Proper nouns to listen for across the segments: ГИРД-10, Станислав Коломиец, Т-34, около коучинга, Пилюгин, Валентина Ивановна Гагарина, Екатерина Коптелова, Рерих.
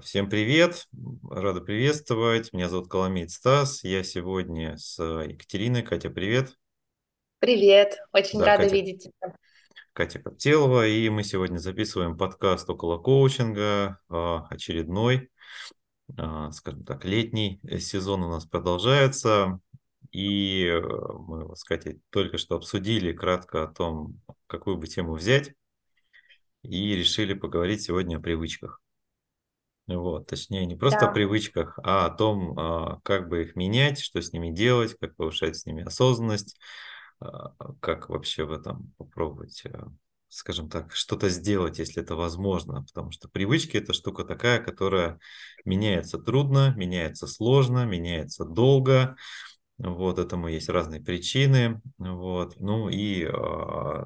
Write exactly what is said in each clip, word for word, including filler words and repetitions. Всем привет, рада приветствовать. Меня зовут Коломиец Стас. Я сегодня с Екатериной. Катя, привет. Привет, очень да, рада Катя, видеть тебя. Катя Коптелова, и мы сегодня записываем подкаст «Около коучинга», очередной, скажем так, летний сезон у нас продолжается. И мы с Катей только что обсудили кратко о том, какую бы тему взять, и решили поговорить сегодня о привычках. Вот, точнее, не просто да. о привычках, а о том, как бы их менять, что с ними делать, как повышать с ними осознанность, как вообще в этом попробовать, скажем так, что-то сделать, если это возможно, потому что привычки – это штука такая, которая меняется трудно, меняется сложно, меняется долго. Вот, этому есть разные причины. Вот. Ну и э,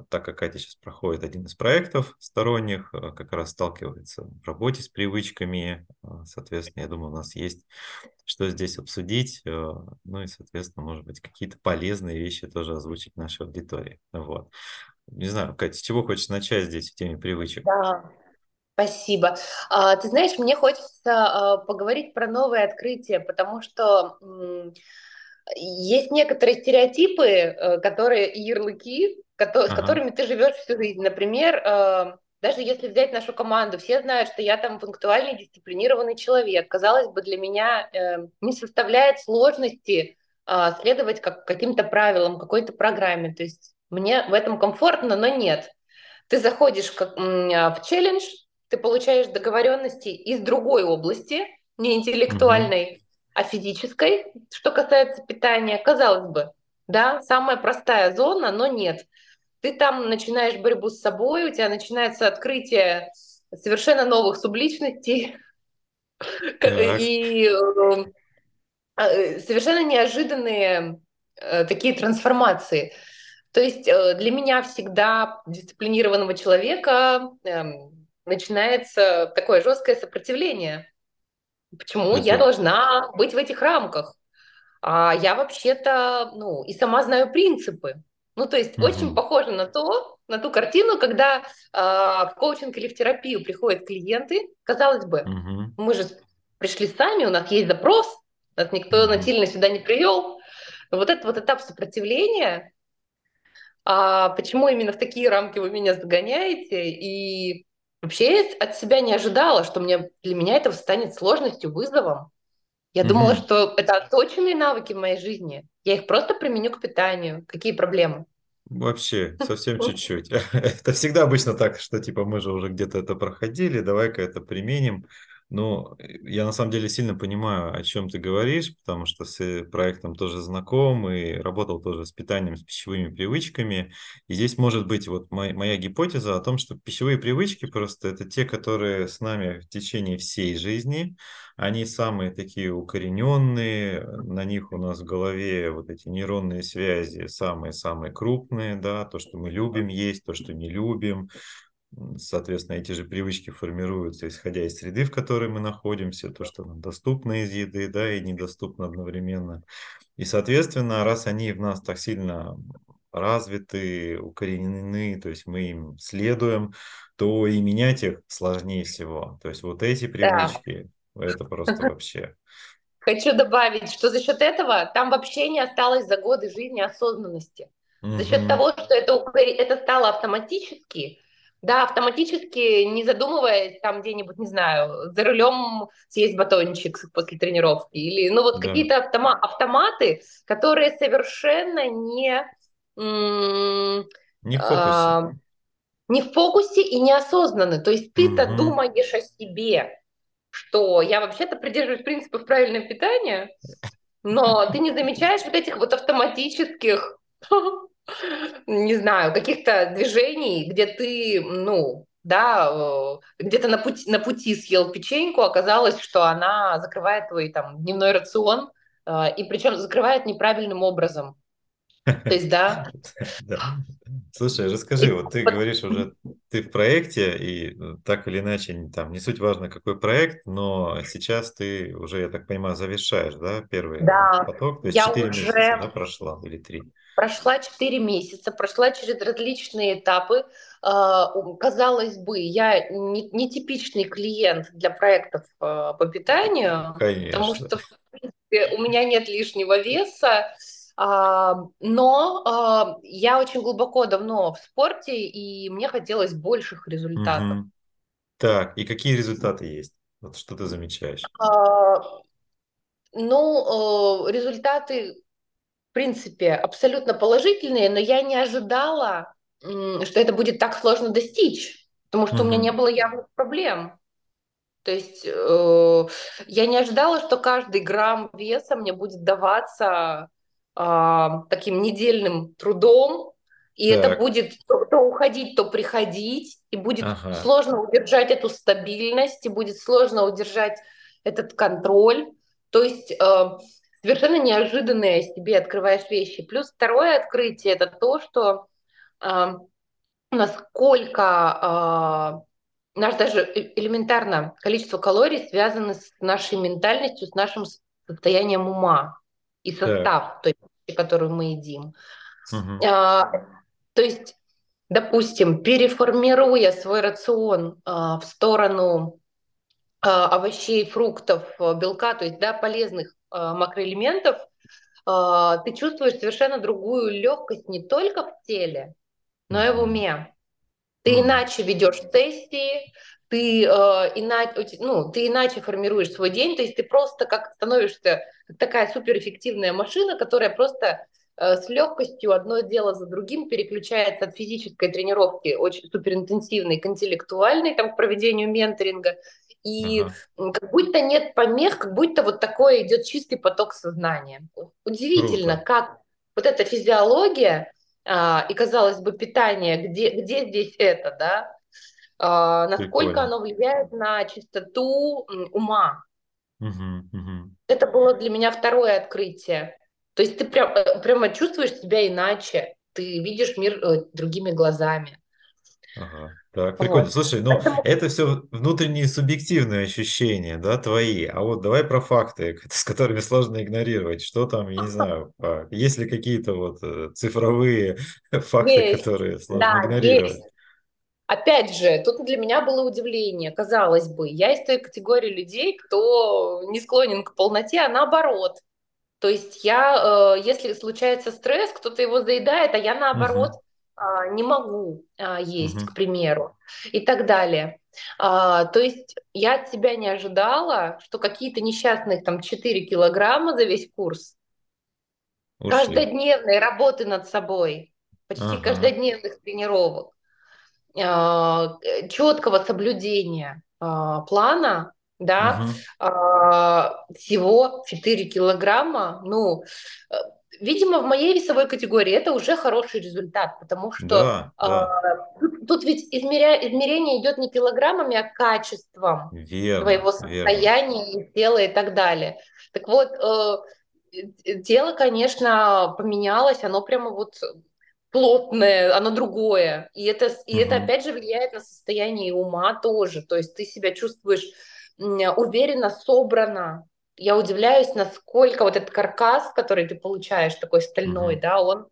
так как Катя сейчас проходит один из проектов сторонних, как раз сталкивается в работе с привычками, соответственно, я думаю, у нас есть что здесь обсудить, э, ну и, соответственно, может быть, какие-то полезные вещи тоже озвучить нашей аудитории. Вот. Не знаю, Катя, с чего хочешь начать здесь в теме привычек? Да. Спасибо. Ты знаешь, мне хочется поговорить про новые открытия, потому что есть некоторые стереотипы, которые ярлыки, которые, ага. с которыми ты живешь всю жизнь. Например, даже если взять нашу команду, все знают, что я там пунктуальный, дисциплинированный человек. Казалось бы, для меня не составляет сложности следовать как, каким-то правилам, какой-то программе. То есть мне в этом комфортно, но нет. Ты заходишь как, в челлендж, ты получаешь договоренности из другой области, не интеллектуальной, угу. а физической, что касается питания, казалось бы, да, самая простая зона, но нет. Ты там начинаешь борьбу с собой, у тебя начинается открытие совершенно новых субличностей и совершенно неожиданные такие трансформации. То есть для меня всегда дисциплинированного человека начинается такое жесткое сопротивление. Почему я должна быть в этих рамках? А я вообще-то, ну, и сама знаю принципы. Ну, то есть, mm-hmm. очень похоже на то, на ту картину, когда э, в коучинг или в терапию приходят клиенты. Казалось бы, mm-hmm. мы же пришли сами, у нас есть запрос, нас никто mm-hmm. насильно сюда не привел. Но вот этот вот этап сопротивления, а почему именно в такие рамки вы меня загоняете, и вообще я от себя не ожидала, что мне, для меня это станет сложностью, вызовом. Я mm-hmm. думала, что это отточенные навыки в моей жизни. Я их просто применю к питанию. Какие проблемы? Вообще, совсем чуть-чуть. Это всегда обычно так, что типа мы же уже где-то это проходили, давай-ка это применим. Ну, я на самом деле сильно понимаю, о чем ты говоришь, потому что с проектом тоже знаком и работал тоже с питанием, с пищевыми привычками. И здесь может быть вот моя, моя гипотеза о том, что пищевые привычки просто это те, которые с нами в течение всей жизни, они самые такие укорененные, на них у нас в голове вот эти нейронные связи самые-самые крупные, да, то, что мы любим есть, то, что не любим. Соответственно, эти же привычки формируются, исходя из среды, в которой мы находимся, то, что нам доступно из еды, да, и недоступно одновременно. И, соответственно, раз они в нас так сильно развиты, укоренены, то есть мы им следуем, то и менять их сложнее всего. То есть вот эти привычки, да. это просто вообще. Хочу добавить, что за счет этого там вообще не осталось за годы жизни осознанности. Угу. За счет того, что это, это стало автоматически, да, автоматически, не задумываясь, там где-нибудь, не знаю, за рулем съесть батончик после тренировки. Или, ну, вот да. какие-то автома- автоматы, которые совершенно не, м- не, в а- не в фокусе и не осознаны. То есть ты-то угу. думаешь о себе, что я вообще-то придерживаюсь принципов правильного питания, но ты не замечаешь вот этих вот автоматических... не знаю, каких-то движений, где ты, ну, да, где-то на пути, на пути съел печеньку, оказалось, что она закрывает твой там дневной рацион, и причем закрывает неправильным образом. То есть, да. Слушай, расскажи, вот ты говоришь уже, ты в проекте, и так или иначе, там, не суть важно, какой проект, но сейчас ты уже, я так понимаю, завершаешь, да, первый поток, то есть четыре месяца, да, прошло, или три? Прошла четыре месяца, прошла через различные этапы, казалось бы, я нетипичный клиент для проектов по питанию, конечно, потому что, в принципе, у меня нет лишнего веса, но я очень глубоко давно в спорте, и мне хотелось больших результатов. Угу. Так, и какие результаты есть? Вот что ты замечаешь? А, ну, результаты, в принципе, абсолютно положительные, но я не ожидала, что это будет так сложно достичь, потому что mm-hmm. у меня не было явных проблем. То есть э, я не ожидала, что каждый грамм веса мне будет даваться э, таким недельным трудом, и так. это будет то, то уходить, то приходить, и будет ага. сложно удержать эту стабильность, и будет сложно удержать этот контроль. То есть... Э, совершенно неожиданные себе открываешь вещи. Плюс второе открытие – это то, что э, насколько э, наш даже элементарно количество калорий связано с нашей ментальностью, с нашим состоянием ума и состав той пищи, которую мы едим. Угу. Э, то есть, допустим, переформируя свой рацион э, в сторону э, овощей, фруктов, белка, то есть да, полезных макроэлементов, ты чувствуешь совершенно другую легкость не только в теле, но и в уме. Ты иначе ведешь сессии, ты, иначе, ну, ты иначе формируешь свой день, то есть ты просто как становишься такая суперэффективная машина, которая просто с легкостью одно дело за другим переключается от физической тренировки, очень суперинтенсивной, к интеллектуальной, там, к проведению менторинга. И ага. как будто нет помех, как будто вот такой идет чистый поток сознания. Удивительно, Круто. Как вот эта физиология а, и, казалось бы, питание, где, где здесь это, да, а, насколько Прикольно. Оно влияет на чистоту ума. Угу, угу. Это было для меня второе открытие. То есть ты прям, прямо чувствуешь себя иначе, ты видишь мир э, другими глазами. Ага, так, прикольно. Вот. Слушай, ну это все внутренние субъективные ощущения, да, твои. А вот давай про факты, с которыми сложно игнорировать. Что там, я не знаю, есть ли какие-то вот цифровые факты, есть. Которые сложно да, игнорировать? Есть. Опять же, тут для меня было удивление. Казалось бы, я из той категории людей, кто не склонен к полноте, а наоборот. То есть я, если случается стресс, кто-то его заедает, а я наоборот. Угу. не могу есть, uh-huh. к примеру, и так далее. А, то есть я от себя не ожидала, что какие-то несчастные там четыре килограмма за весь курс Ушли. Каждодневной работы над собой, почти uh-huh. каждодневных тренировок, а, четкого соблюдения а, плана, да, uh-huh. а, всего четыре килограмма, ну... Видимо, в моей весовой категории это уже хороший результат, потому что да, да. Э, тут, тут ведь измеря, измерение идет не килограммами, а качеством верно, своего состояния верно. И тела и так далее. Так вот, э, тело, конечно, поменялось, оно прямо вот плотное, оно другое. И это, и угу. это опять же влияет на состояние ума тоже. То есть ты себя чувствуешь уверенно, собрано. Я удивляюсь, насколько вот этот каркас, который ты получаешь, такой стальной, угу. да, он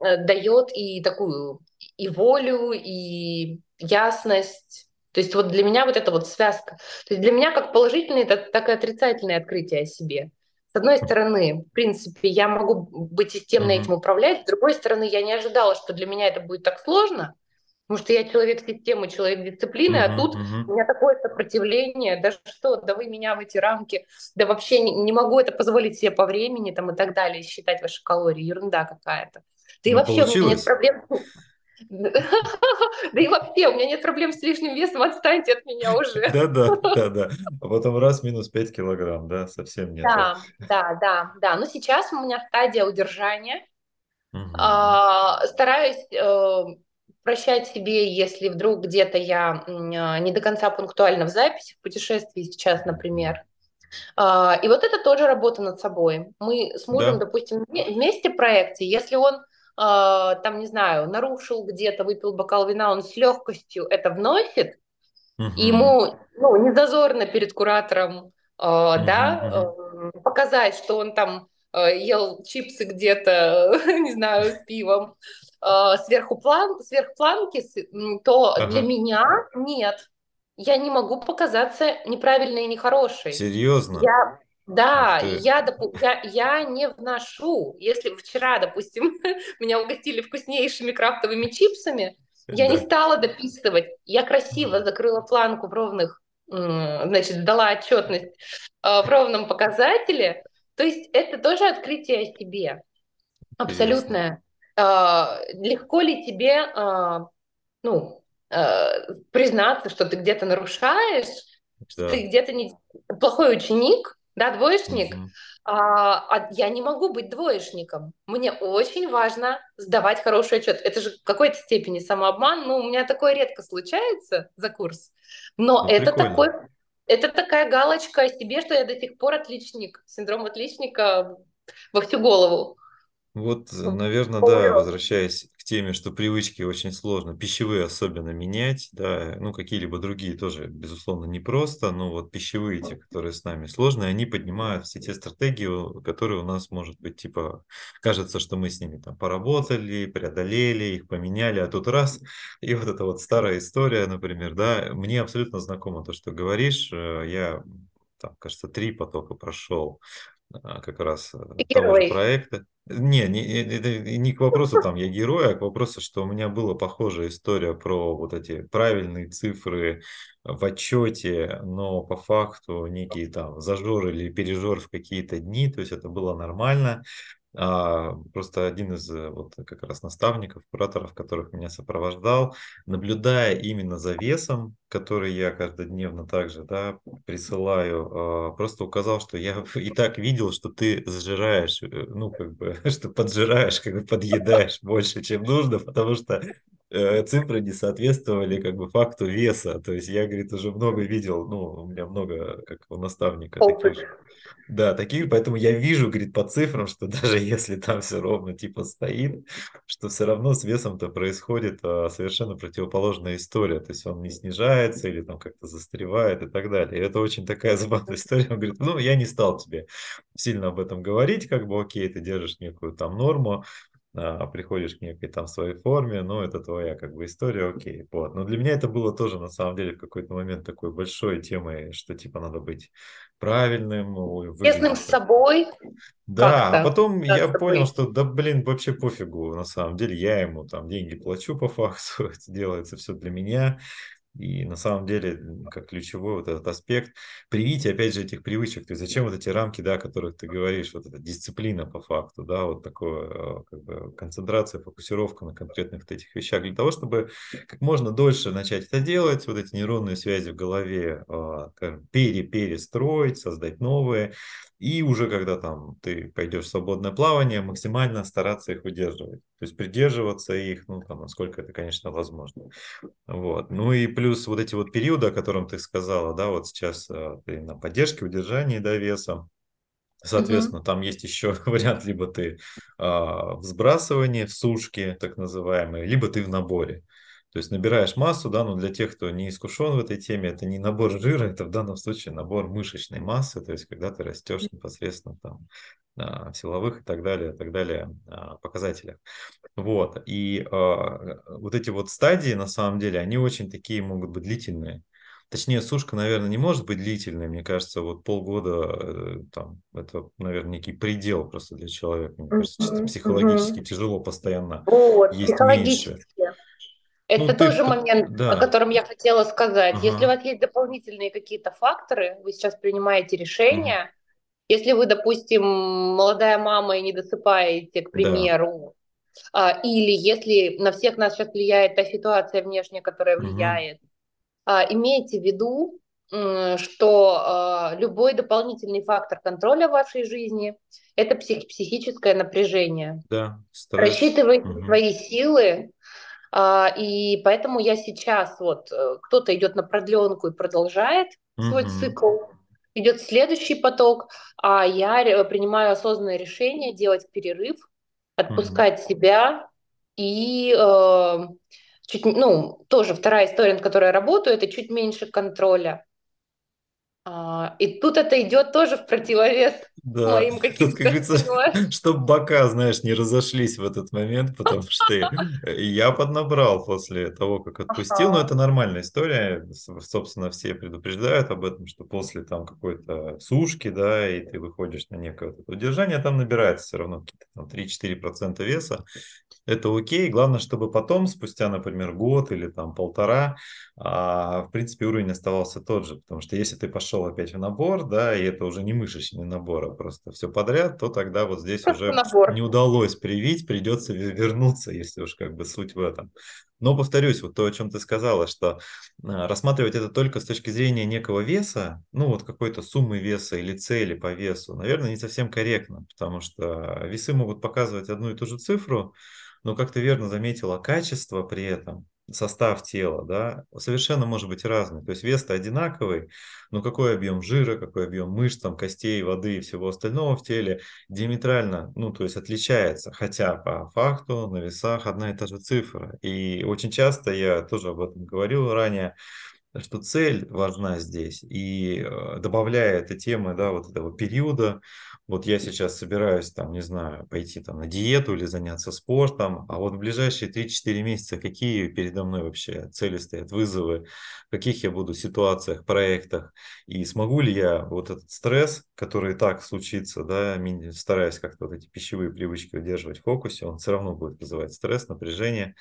э, дает и такую, и волю, и ясность. То есть вот для меня вот эта вот связка. То есть для меня как положительное, так и отрицательное открытие о себе. С одной стороны, в принципе, я могу быть системно угу. этим управлять, с другой стороны, я не ожидала, что для меня это будет так сложно, потому что я человек системы, человек дисциплины, uh-huh, а тут uh-huh. у меня такое сопротивление, да что, да вы меня в эти рамки, да вообще не, не могу это позволить себе по времени там, и так далее, считать ваши калории, ерунда какая-то. Да и вообще у меня нет проблем... Да и вообще, у меня нет проблем с лишним весом, отстаньте от меня уже. Да-да, да-да. А потом раз, минус пять килограмм, да, совсем нет. Да, да, да, да. Но сейчас у меня стадия удержания. Стараюсь... прощать себе, если вдруг где-то я не до конца пунктуальна в записи, в путешествии сейчас, например. И вот это тоже работа над собой. Мы с мужем, да. допустим, вместе в проекте, если он, там, не знаю, нарушил где-то, выпил бокал вина, он с легкостью это вносит, угу. и ему ну, не зазорно перед куратором угу. да, показать, что он там ел чипсы где-то, не знаю, с пивом. сверхплан, сверхпланки, то ага. для меня нет. Я не могу показаться неправильной и нехорошей. Серьезно? Я, да, я, я, я не вношу. Если вчера, допустим, меня угостили вкуснейшими крафтовыми чипсами, я да. не стала дописывать. Я красиво да. закрыла планку в ровных, значит, дала отчетность в ровном показателе. То есть это тоже открытие о себе. Абсолютное. Легко ли тебе, ну, признаться, что ты где-то нарушаешь, да. ты где-то не... плохой ученик, да, двоечник, угу. а, а я не могу быть двоечником. Мне очень важно сдавать хороший отчет. Это же в какой-то степени самообман, ну, у меня такое редко случается за курс, но ну, это, такой, это такая галочка о себе, что я до сих пор отличник, синдром отличника во всю голову. Вот, наверное, да, возвращаясь к теме, что привычки очень сложно, пищевые особенно менять, да, ну, какие-либо другие тоже, безусловно, непросто, но вот пищевые, те, которые с нами сложные, они поднимают все те стратегии, которые у нас, может быть, типа, кажется, что мы с ними там поработали, преодолели, их поменяли, а тут раз, и вот эта вот старая история, например, да, мне абсолютно знакомо то, что говоришь, я, там, кажется, три потока прошел, как раз того же проекта. Не, не, не к вопросу, там, я герой, а к вопросу, что у меня была похожая история про вот эти правильные цифры в отчете, но по факту некие там зажор или пережор в какие-то дни, то есть это было нормально. А, просто один из вот как раз наставников, кураторов, которых меня сопровождал, наблюдая именно за весом, который я каждодневно также, да, присылаю, а, просто указал, что я и так видел, что ты сжираешь, ну как бы, что поджираешь, как бы подъедаешь больше, чем нужно, потому что цифры не соответствовали как бы факту веса, то есть я, говорит, уже много видел, ну, у меня много, как у наставника, таких же. Да, такие, поэтому я вижу, говорит, по цифрам, что даже если там все ровно типа стоит, что все равно с весом-то происходит а, совершенно противоположная история, то есть он не снижается или там как-то застревает и так далее. И это очень такая забавная история, он говорит, ну, я не стал тебе сильно об этом говорить, как бы, окей, ты держишь некую там норму, приходишь к некой там своей форме, ну, это твоя как бы история, окей, вот. Но для меня это было тоже, на самом деле, в какой-то момент такой большой темой, что, типа, надо быть правильным. Честным с собой. Да, как-то. А потом как-то я понял, что, да, блин, вообще пофигу, на самом деле, я ему там деньги плачу по факту, это делается все для меня. И на самом деле, как ключевой вот этот аспект, привить, опять же, этих привычек. То есть зачем вот эти рамки, да, о которых ты говоришь, вот эта дисциплина по факту, да, вот такая как бы концентрация, фокусировка на конкретных вот этих вещах, для того, чтобы как можно дольше начать это делать, вот эти нейронные связи в голове пере-перестроить, создать новые. И уже когда там ты пойдешь в свободное плавание, максимально стараться их удерживать. То есть придерживаться их, ну, там, насколько это, конечно, возможно. Вот. Ну и плюс вот эти вот периоды, о котором ты сказала, да, вот сейчас ты на поддержке, удержании, да, веса. Соответственно, угу. там есть еще вариант, либо ты а, в сбрасывании, в сушке, так называемой, либо ты в наборе. То есть набираешь массу, да, но для тех, кто не искушен в этой теме, это не набор жира, это в данном случае набор мышечной массы, то есть когда ты растешь непосредственно там в силовых и так далее, и так далее показателях. Вот, и а, вот эти вот стадии, на самом деле, они очень такие могут быть длительные. Точнее, сушка, наверное, не может быть длительной, мне кажется, вот полгода, там, это, наверное, некий предел просто для человека, мне кажется, чисто психологически mm-hmm. тяжело постоянно вот, есть меньше. Это ну, тоже ты... момент, да. о котором я хотела сказать. Ага. Если у вас есть дополнительные какие-то факторы, вы сейчас принимаете решение. Ага. Если вы, допустим, молодая мама и не досыпаете, к примеру, да. или если на всех нас сейчас влияет та ситуация внешняя, которая влияет, ага. имейте в виду, что любой дополнительный фактор контроля в вашей жизни – это псих- психическое напряжение. Да, стресс. Рассчитывайте ага. свои силы. И поэтому я сейчас, вот, кто-то идет на продленку и продолжает mm-hmm. свой цикл, идет следующий поток, а я принимаю осознанное решение делать перерыв, отпускать mm-hmm. себя. И э, чуть, ну, тоже вторая история, над которой я работаю, это чуть меньше контроля. А, и тут это идет тоже в противовес да. моим каким-то... Как говорится, чтобы бока, знаешь, не разошлись в этот момент, потому что я поднабрал после того, как отпустил. Но это нормальная история. Собственно, все предупреждают об этом, что после там какой-то сушки, да, и ты выходишь на некое удержание, там набирается все равно три-четыре процента веса. Это окей, главное, чтобы потом, спустя, например, год или там полтора, а, в принципе, уровень оставался тот же, потому что если ты пошел опять в набор, да, и это уже не мышечный набор, а просто все подряд, то тогда вот здесь уже набор не удалось привить, придется вернуться, если уж как бы суть в этом. Но, повторюсь, вот то, о чем ты сказала, что рассматривать это только с точки зрения некого веса, ну вот какой-то суммы веса или цели по весу, наверное, не совсем корректно, потому что весы могут показывать одну и ту же цифру, но, как ты верно заметила, качество при этом, состав тела, да, совершенно может быть разный. То есть вес-то одинаковый, но какой объем жира, какой объем мышц, там, костей, воды и всего остального в теле диаметрально, ну, то есть отличается. Хотя по факту на весах одна и та же цифра. И очень часто, я тоже об этом говорил ранее, что цель важна здесь. И добавляя этой темы, да, вот этого периода, вот я сейчас собираюсь, там, не знаю, пойти там на диету или заняться спортом, а вот в ближайшие три-четыре месяца какие передо мной вообще цели стоят, вызовы, в каких я буду ситуациях, проектах, и смогу ли я вот этот стресс, который и так случится, да, стараясь как-то вот эти пищевые привычки удерживать в фокусе, он все равно будет вызывать стресс, напряжение,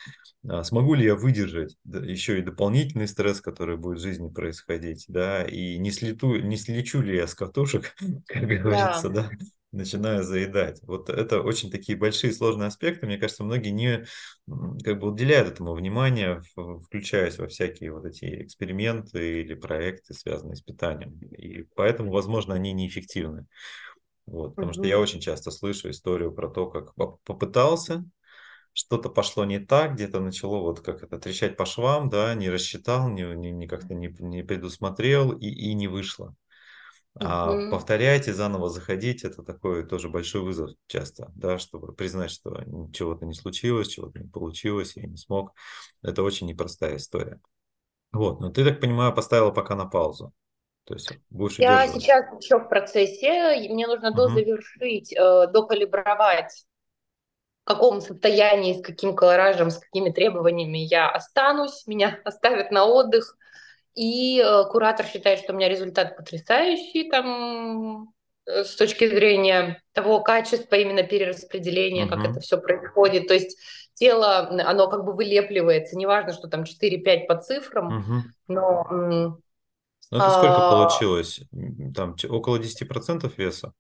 смогу ли я выдержать еще и дополнительный стресс, который будет в жизни происходить, да, и не, слету, не слечу ли я с катушек, как говорится, да, начинаю заедать. Вот это очень такие большие сложные аспекты. Мне кажется, многие не как бы уделяют этому внимания, включаясь во всякие вот эти эксперименты или проекты, связанные с питанием. И поэтому, возможно, они неэффективны. Вот, потому угу. что я очень часто слышу историю про то, как попытался, что-то пошло не так, где-то начало вот как это трещать по швам, да, не рассчитал, не, не, как-то не, не предусмотрел и, и не вышло. А угу. повторяйте, заново заходить, это такой тоже большой вызов часто, да, чтобы признать, что чего-то не случилось, чего-то не получилось, я не смог. Это очень непростая история. Вот, но ты, так понимаю, поставила пока на паузу. То есть будешь я сейчас еще в процессе, мне нужно угу. дозавершить, докалибровать, в каком состоянии, с каким колоражем, с какими требованиями я останусь, меня оставят на отдых. И э, куратор считает, что у меня результат потрясающий там, э, с точки зрения того качества именно перераспределения, uh-huh. как это все происходит. То есть тело, оно как бы вылепливается. Неважно, что там четыре-пять по цифрам, uh-huh. но... М- ну, это а- сколько получилось? Там около десять процентов веса?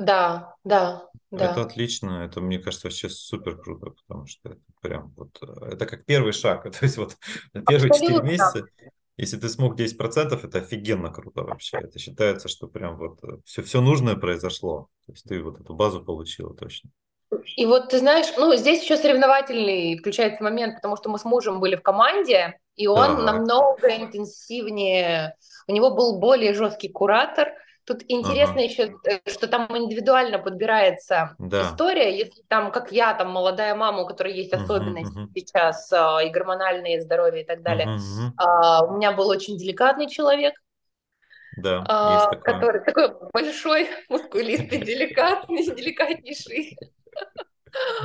Да, да, да. Это отлично, это, мне кажется, вообще супер круто, потому что это прям вот, это как первый шаг, то есть вот первые четыре месяца, если ты смог десять процентов, это офигенно круто вообще, это считается, что прям вот все, все нужное произошло, то есть ты вот эту базу получила точно. И вот ты знаешь, ну здесь еще соревновательный включается момент, потому что мы с мужем были в команде, и он да. намного интенсивнее, у него был более жесткий куратор. Тут интересно ага. еще, что там индивидуально подбирается да. история, если там, как я, там молодая мама, у которой есть особенности uh-huh. сейчас, и гормональные, и здоровье, и так далее, uh-huh. а, у меня был очень деликатный человек, да, а, есть который такой большой, мускулистый, деликатный, деликатнейший.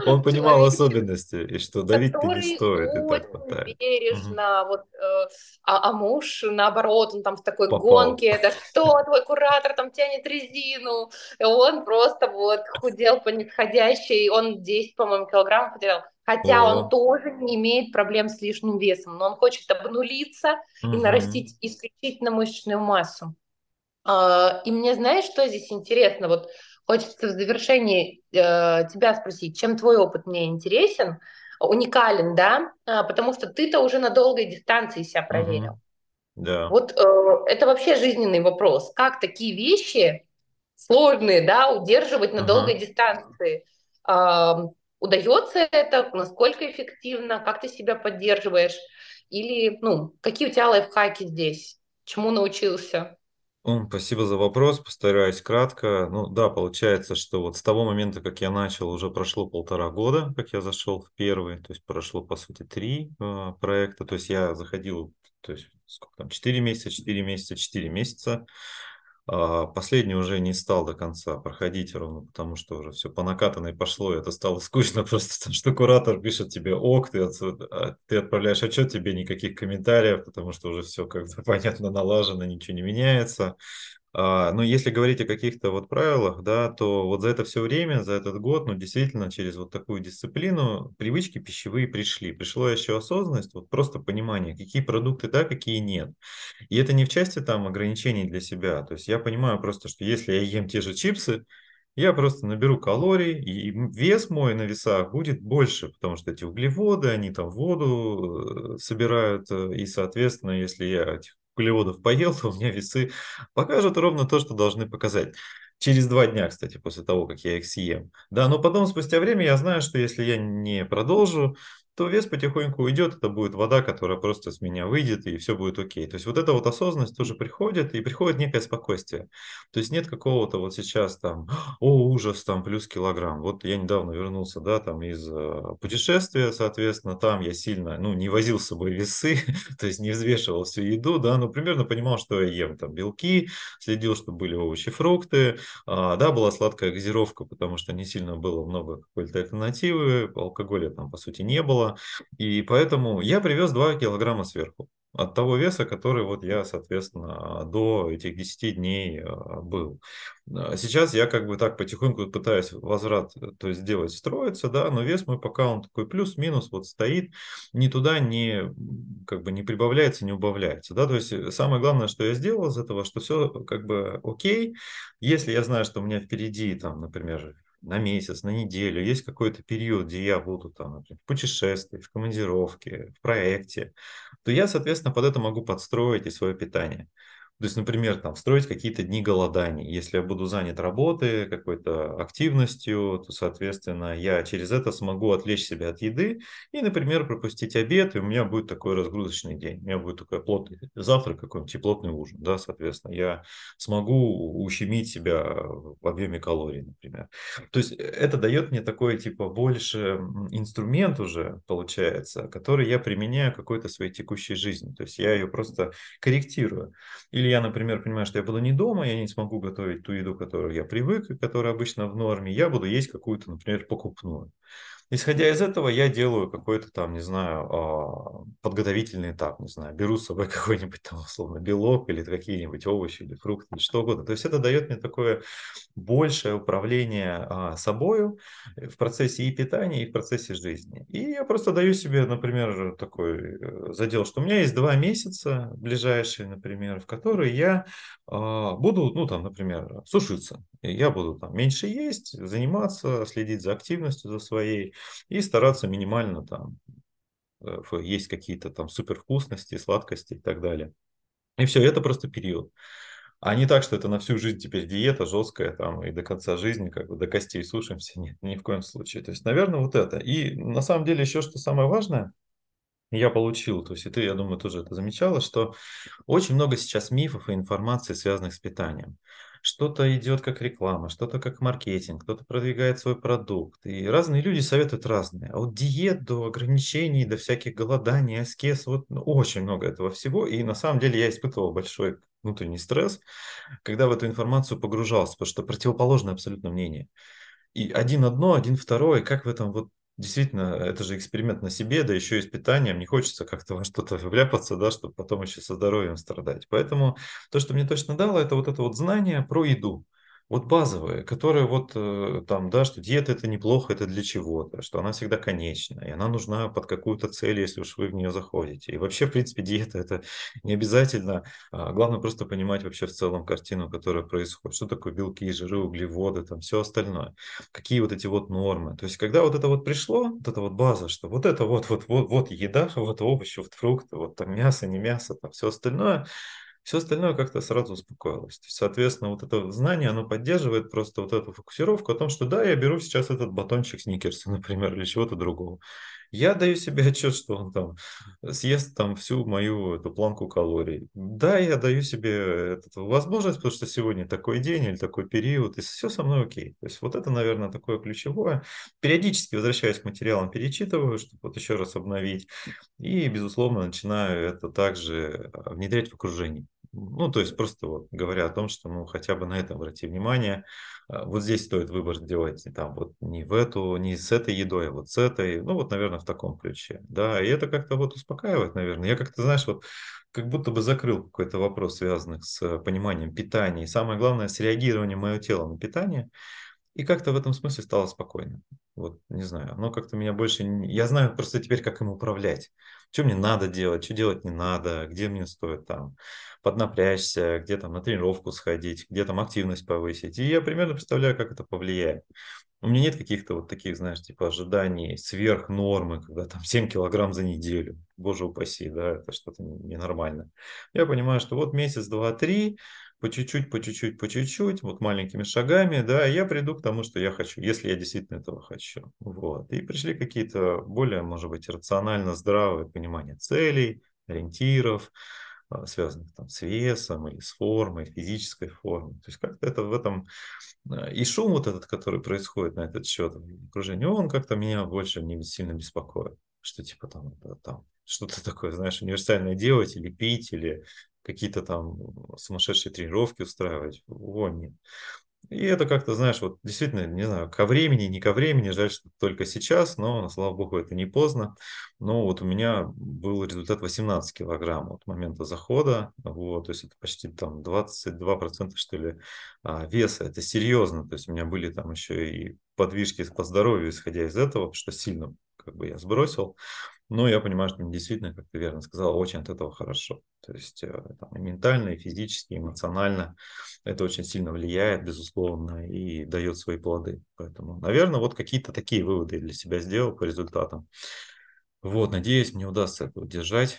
Он понимал человек, особенности, и что давить-то не стоит. Который бережно, угу. вот, э, а, а муж, наоборот, он там в такой попал. Гонке, да что, твой куратор там тянет резину, и он просто вот худел по нисходящей, он десять, по-моему, килограмм потерял, хотя О. он тоже не имеет проблем с лишним весом, но он хочет обнулиться угу. и нарастить исключительно мышечную массу. А, и мне, знаешь, что здесь интересно, вот, хочется в завершении э, тебя спросить, чем твой опыт мне интересен, уникален, да? А, потому что ты-то уже на долгой дистанции себя проверил. Mm-hmm. Да. Вот э, это вообще жизненный вопрос. Как такие вещи сложные, да, удерживать на mm-hmm. долгой дистанции? Э, удается это? Насколько эффективно? Как ты себя поддерживаешь? Или, ну, какие у тебя лайфхаки здесь? Чему научился? Спасибо за вопрос, постараюсь кратко. Ну да, получается, что вот с того момента, как я начал, уже прошло полтора года, как я зашел в первый, то есть прошло, по сути, три э, проекта. То есть я заходил то есть сколько там, четыре месяца, четыре месяца, четыре месяца. Последний уже не стал до конца проходить ровно, потому что уже все по накатанной пошло, и это стало скучно просто, потому что куратор пишет тебе ок, ты, от... ты отправляешь отчет, тебе никаких комментариев, потому что уже все как-то понятно налажено, ничего не меняется. Но если говорить о каких-то вот правилах, да, то вот за это все время, за этот год, ну действительно через вот такую дисциплину привычки пищевые пришли. Пришла еще осознанность, вот просто понимание, какие продукты да, какие нет. И это не в части там ограничений для себя. То есть я понимаю просто, что если я ем те же чипсы, я просто наберу калорий, и вес мой на весах будет больше, потому что эти углеводы, они там воду собирают, и, соответственно, если я этих углеводов поел, то у меня весы покажут ровно то, что должны показать. Через два дня, кстати, после того, как я их съем. Да, но потом, спустя время, я знаю, что если я не продолжу, то вес потихоньку уйдет, это будет вода, которая просто с меня выйдет, и все будет окей. То есть вот эта вот осознанность тоже приходит, и приходит некое спокойствие. То есть нет какого-то вот сейчас там, о, ужас, там плюс килограмм. Вот я недавно вернулся, да, там из путешествия, соответственно, там я сильно, ну, не возил с собой весы, то есть не взвешивал всю еду, да, но примерно понимал, что я ем там белки, следил, чтобы были овощи, фрукты, а, да, была сладкая газировка, потому что не сильно было много какой-то альтернативы, алкоголя там, по сути, не было. И поэтому я привез два килограмма сверху от того веса, который вот я, соответственно, до этих десяти дней был. Сейчас я как бы так потихоньку пытаюсь возврат, то есть сделать, строиться, да, но вес мой пока он такой плюс-минус вот стоит, ни туда не, как бы не прибавляется, не убавляется, да, то есть самое главное, что я сделал из этого, что все как бы окей, если я знаю, что у меня впереди там, например, на месяц, на неделю, есть какой-то период, где я буду там, например, в путешествии, в командировке, в проекте, то я, соответственно, под это могу подстроить и свое питание. То есть, например, там, строить какие-то дни голоданий. Если я буду занят работой, какой-то активностью, то, соответственно, я через это смогу отвлечь себя от еды и, например, пропустить обед, и у меня будет такой разгрузочный день. У меня будет такой плотный завтрак, какой-нибудь плотный ужин, да, соответственно. Я смогу ущемить себя в объеме калорий, например. То есть это дает мне такой, типа, больше инструмент уже, получается, который я применяю в какой-то своей текущей жизни. То есть я ее просто корректирую. Или я, например, понимаю, что я буду не дома, я не смогу готовить ту еду, которую я привык, которая обычно в норме, я буду есть какую-то, например, покупную. Исходя из этого, я делаю какой-то там, не знаю, подготовительный этап, не знаю, беру с собой какой-нибудь там, условно, белок или какие-нибудь овощи или фрукты, или что угодно. То есть это дает мне такое большее управление собою в процессе и питания, и в процессе жизни. И я просто даю себе, например, такой задел, что у меня есть два месяца ближайшие, например, в которые я буду, ну, там, например, сушиться. Я буду там меньше есть, заниматься, следить за активностью, за своей, и стараться минимально там есть какие-то там супервкусности, сладкости и так далее. И все, это просто период. А не так, что это на всю жизнь теперь диета жесткая там и до конца жизни как бы до костей сушимся. Нет, ни в коем случае. То есть, наверное, вот это. И на самом деле еще что самое важное, я получил, то есть и ты, я думаю, тоже это замечала, что очень много сейчас мифов и информации, связанных с питанием. Что-то идет как реклама, что-то как маркетинг, кто-то продвигает свой продукт. И разные люди советуют разные. От диет до ограничений, до всяких голоданий, аскез, вот ну, очень много этого всего. И на самом деле я испытывал большой внутренний стресс, когда в эту информацию погружался, потому что противоположное абсолютно мнение. И один одно, один второе, как в этом вот действительно, это же эксперимент на себе, да еще и с питанием. Не хочется как-то во что-то вляпаться, да, чтобы потом еще со здоровьем страдать. Поэтому то, что мне точно дало, это вот это вот знание про еду. Вот базовые, которые вот там, да, что диета это неплохо, это для чего-то, что она всегда конечна, и она нужна под какую-то цель, если уж вы в нее заходите. И вообще, в принципе, диета это не обязательно, главное просто понимать вообще в целом картину, которая происходит, что такое белки, жиры, углеводы, там все остальное, какие вот эти вот нормы. То есть, когда вот это вот пришло, вот эта вот база, что вот это вот, вот, вот, вот еда, вот овощи, вот фрукты, вот там мясо, не мясо, там все остальное, все остальное как-то сразу успокоилось. То есть, соответственно, вот это знание, оно поддерживает просто вот эту фокусировку о том, что да, я беру сейчас этот батончик Сникерса, например, или чего-то другого. Я даю себе отчет, что он там съест там всю мою эту планку калорий. Да, я даю себе эту возможность, потому что сегодня такой день или такой период, и все со мной окей. То есть вот это, наверное, такое ключевое. Периодически возвращаюсь к материалам, перечитываю, чтобы вот еще раз обновить. И, безусловно, начинаю это также внедрять в окружение. Ну, то есть просто вот говоря о том, что ну хотя бы на это обрати внимание, вот здесь стоит выбор делать там вот не в эту, не с этой едой, а вот с этой, ну вот, наверное, в таком ключе, да, и это как-то вот успокаивает, наверное, я как-то, знаешь, вот как будто бы закрыл какой-то вопрос, связанный с пониманием питания, и самое главное, с реагированием моего тела на питание, и как-то в этом смысле стало спокойно. Вот, не знаю, оно как-то меня больше... Я знаю просто теперь, как им управлять. Что мне надо делать, что делать не надо, где мне стоит там поднапрячься, где там на тренировку сходить, где там активность повысить. И я примерно представляю, как это повлияет. У меня нет каких-то вот таких, знаешь, типа ожиданий сверх нормы, когда там семь килограмм за неделю. Боже упаси, да, это что-то ненормально. Я понимаю, что вот месяц, два, три... по чуть-чуть, по чуть-чуть, по чуть-чуть, вот маленькими шагами, да, я приду к тому, что я хочу, если я действительно этого хочу. Вот. И пришли какие-то более, может быть, рационально здравые понимания целей, ориентиров, связанных там с весом или с формой, физической формой. То есть как-то это в этом... И шум вот этот, который происходит на этот счет в окружении, он как-то меня больше не сильно беспокоит. Что типа там, там что-то такое, знаешь, универсальное делать или пить, или... какие-то там сумасшедшие тренировки устраивать, вон нет. И это как-то, знаешь, вот действительно, не знаю, ко времени, не ко времени, жаль, что только сейчас, но, слава богу, это не поздно. Но вот у меня был результат восемнадцать килограмм от момента захода, вот, то есть это почти там двадцать два процента, что ли, веса, это серьезно, то есть у меня были там еще и подвижки по здоровью, исходя из этого, что сильно как бы я сбросил. Но я понимаю, что мне действительно, как ты верно сказал, очень от этого хорошо. То есть там, и ментально, и физически, и эмоционально это очень сильно влияет, безусловно, и дает свои плоды. Поэтому, наверное, вот какие-то такие выводы я для себя сделал по результатам. Вот, надеюсь, мне удастся это удержать,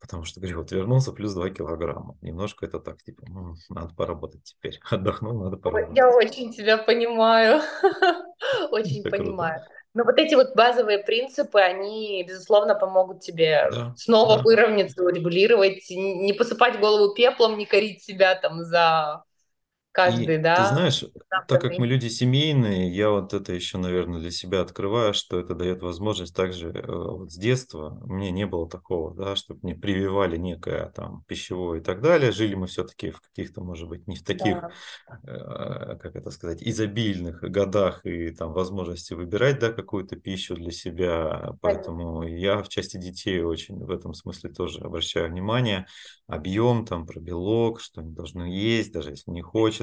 потому что, говорю, вот вернулся плюс два килограмма. Немножко это так, типа, ну, надо поработать теперь. Отдохнул, надо поработать. Я очень тебя понимаю, очень понимаю. Но вот эти вот базовые принципы, они, безусловно, помогут тебе да, снова да. выровняться, урегулировать, не посыпать голову пеплом, не корить себя там за каждый, и, да? Ты знаешь, завтра, так как мы люди семейные, я вот это еще, наверное, для себя открываю, что это дает возможность также вот с детства. Мне не было такого, да, чтобы мне прививали некое там пищевое и так далее. Жили мы все-таки в каких-то, может быть, не в таких, да. как это сказать, изобильных годах и там возможности выбирать, да, какую-то пищу для себя. Поэтому я в части детей очень в этом смысле тоже обращаю внимание. Объем там, про белок, что они должны есть, даже если не хочется.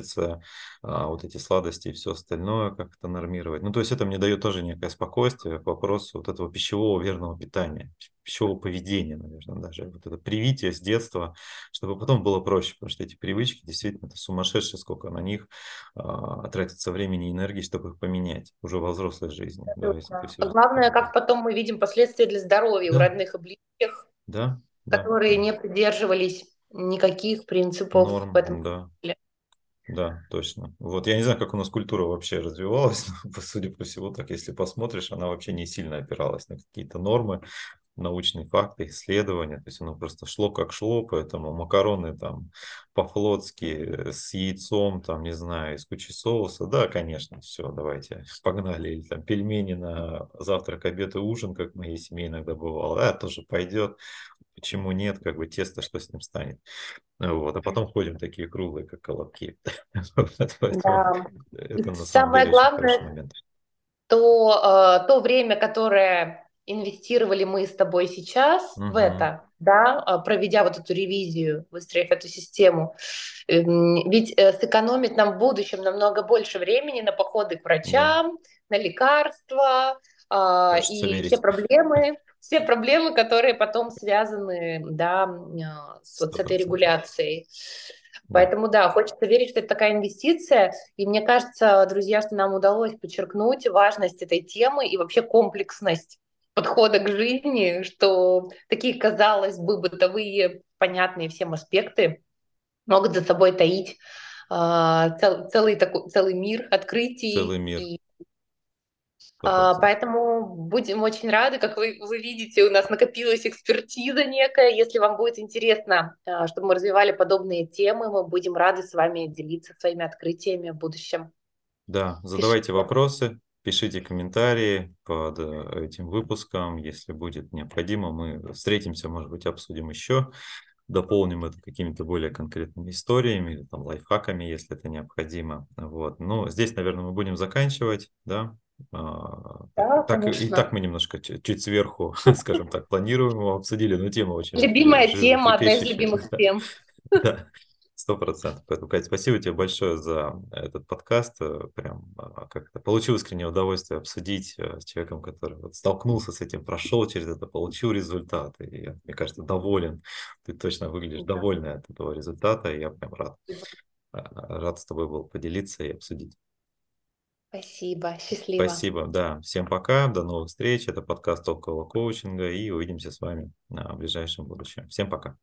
Вот эти сладости и все остальное как-то нормировать. Ну, то есть это мне дает тоже некое спокойствие по вопросу вот этого пищевого верного питания, пищевого поведения, наверное, даже. Вот это привитие с детства, чтобы потом было проще, потому что эти привычки действительно это сумасшедшие, сколько на них а, тратится времени и энергии, чтобы их поменять уже во взрослой жизни. Да, главное, как потом мы видим последствия для здоровья да. у родных и близких, да, которые да. не придерживались никаких принципов норм, в этом да. деле. Да, точно. Вот я не знаю, как у нас культура вообще развивалась, но, судя по всему, так если посмотришь, она вообще не сильно опиралась на какие-то нормы, научные факты, исследования. То есть оно просто шло как шло, поэтому макароны там по-флотски с яйцом, там, не знаю, из кучи соуса. Да, конечно, все, давайте, погнали. Или там пельмени на завтрак, обед и ужин, как в моей семье иногда бывало. Да, тоже пойдет. Почему нет, как бы тесто, что с ним станет. Вот. А потом ходим такие круглые, как колобки. Самое главное, то время, которое инвестировали мы с тобой сейчас в это, да, проведя вот эту ревизию, выстроив эту систему, ведь сэкономит нам в будущем намного больше времени на походы к врачам, на лекарства и все проблемы. Все проблемы, которые потом связаны, да, с вот этой регуляцией. Поэтому, да, хочется верить, что это такая инвестиция. И мне кажется, друзья, что нам удалось подчеркнуть важность этой темы и вообще комплексность подхода к жизни, что такие, казалось бы, бытовые, понятные всем аспекты могут за собой таить э, цел, целый, такой, целый мир открытий. Целый мир. И Поэтому будем очень рады, как вы, вы видите, у нас накопилась экспертиза некая. Если вам будет интересно, чтобы мы развивали подобные темы, мы будем рады с вами делиться своими открытиями в будущем. Да, задавайте пишите. вопросы, пишите комментарии под этим выпуском. Если будет необходимо, мы встретимся, может быть, обсудим еще, дополним это какими-то более конкретными историями или там лайфхаками, если это необходимо. Вот. Ну, здесь, наверное, мы будем заканчивать, да? Да, так, и так мы немножко чуть, чуть сверху, скажем так, планируем его, обсудили, но тема очень... Любимая тема, одна из любимых тем. Сто процентов. Поэтому, Катя, спасибо тебе большое за этот подкаст. Прям как-то получил искреннее удовольствие обсудить с человеком, который вот столкнулся с этим, прошел через это, получил результат. И я, мне кажется, доволен. Ты точно выглядишь да. довольной от этого результата, и я прям рад. Рад с тобой был поделиться и обсудить. Спасибо, счастливо. Спасибо, да. Всем пока, до новых встреч. Это подкаст «Около коучинга», и увидимся с вами в ближайшем будущем. Всем пока.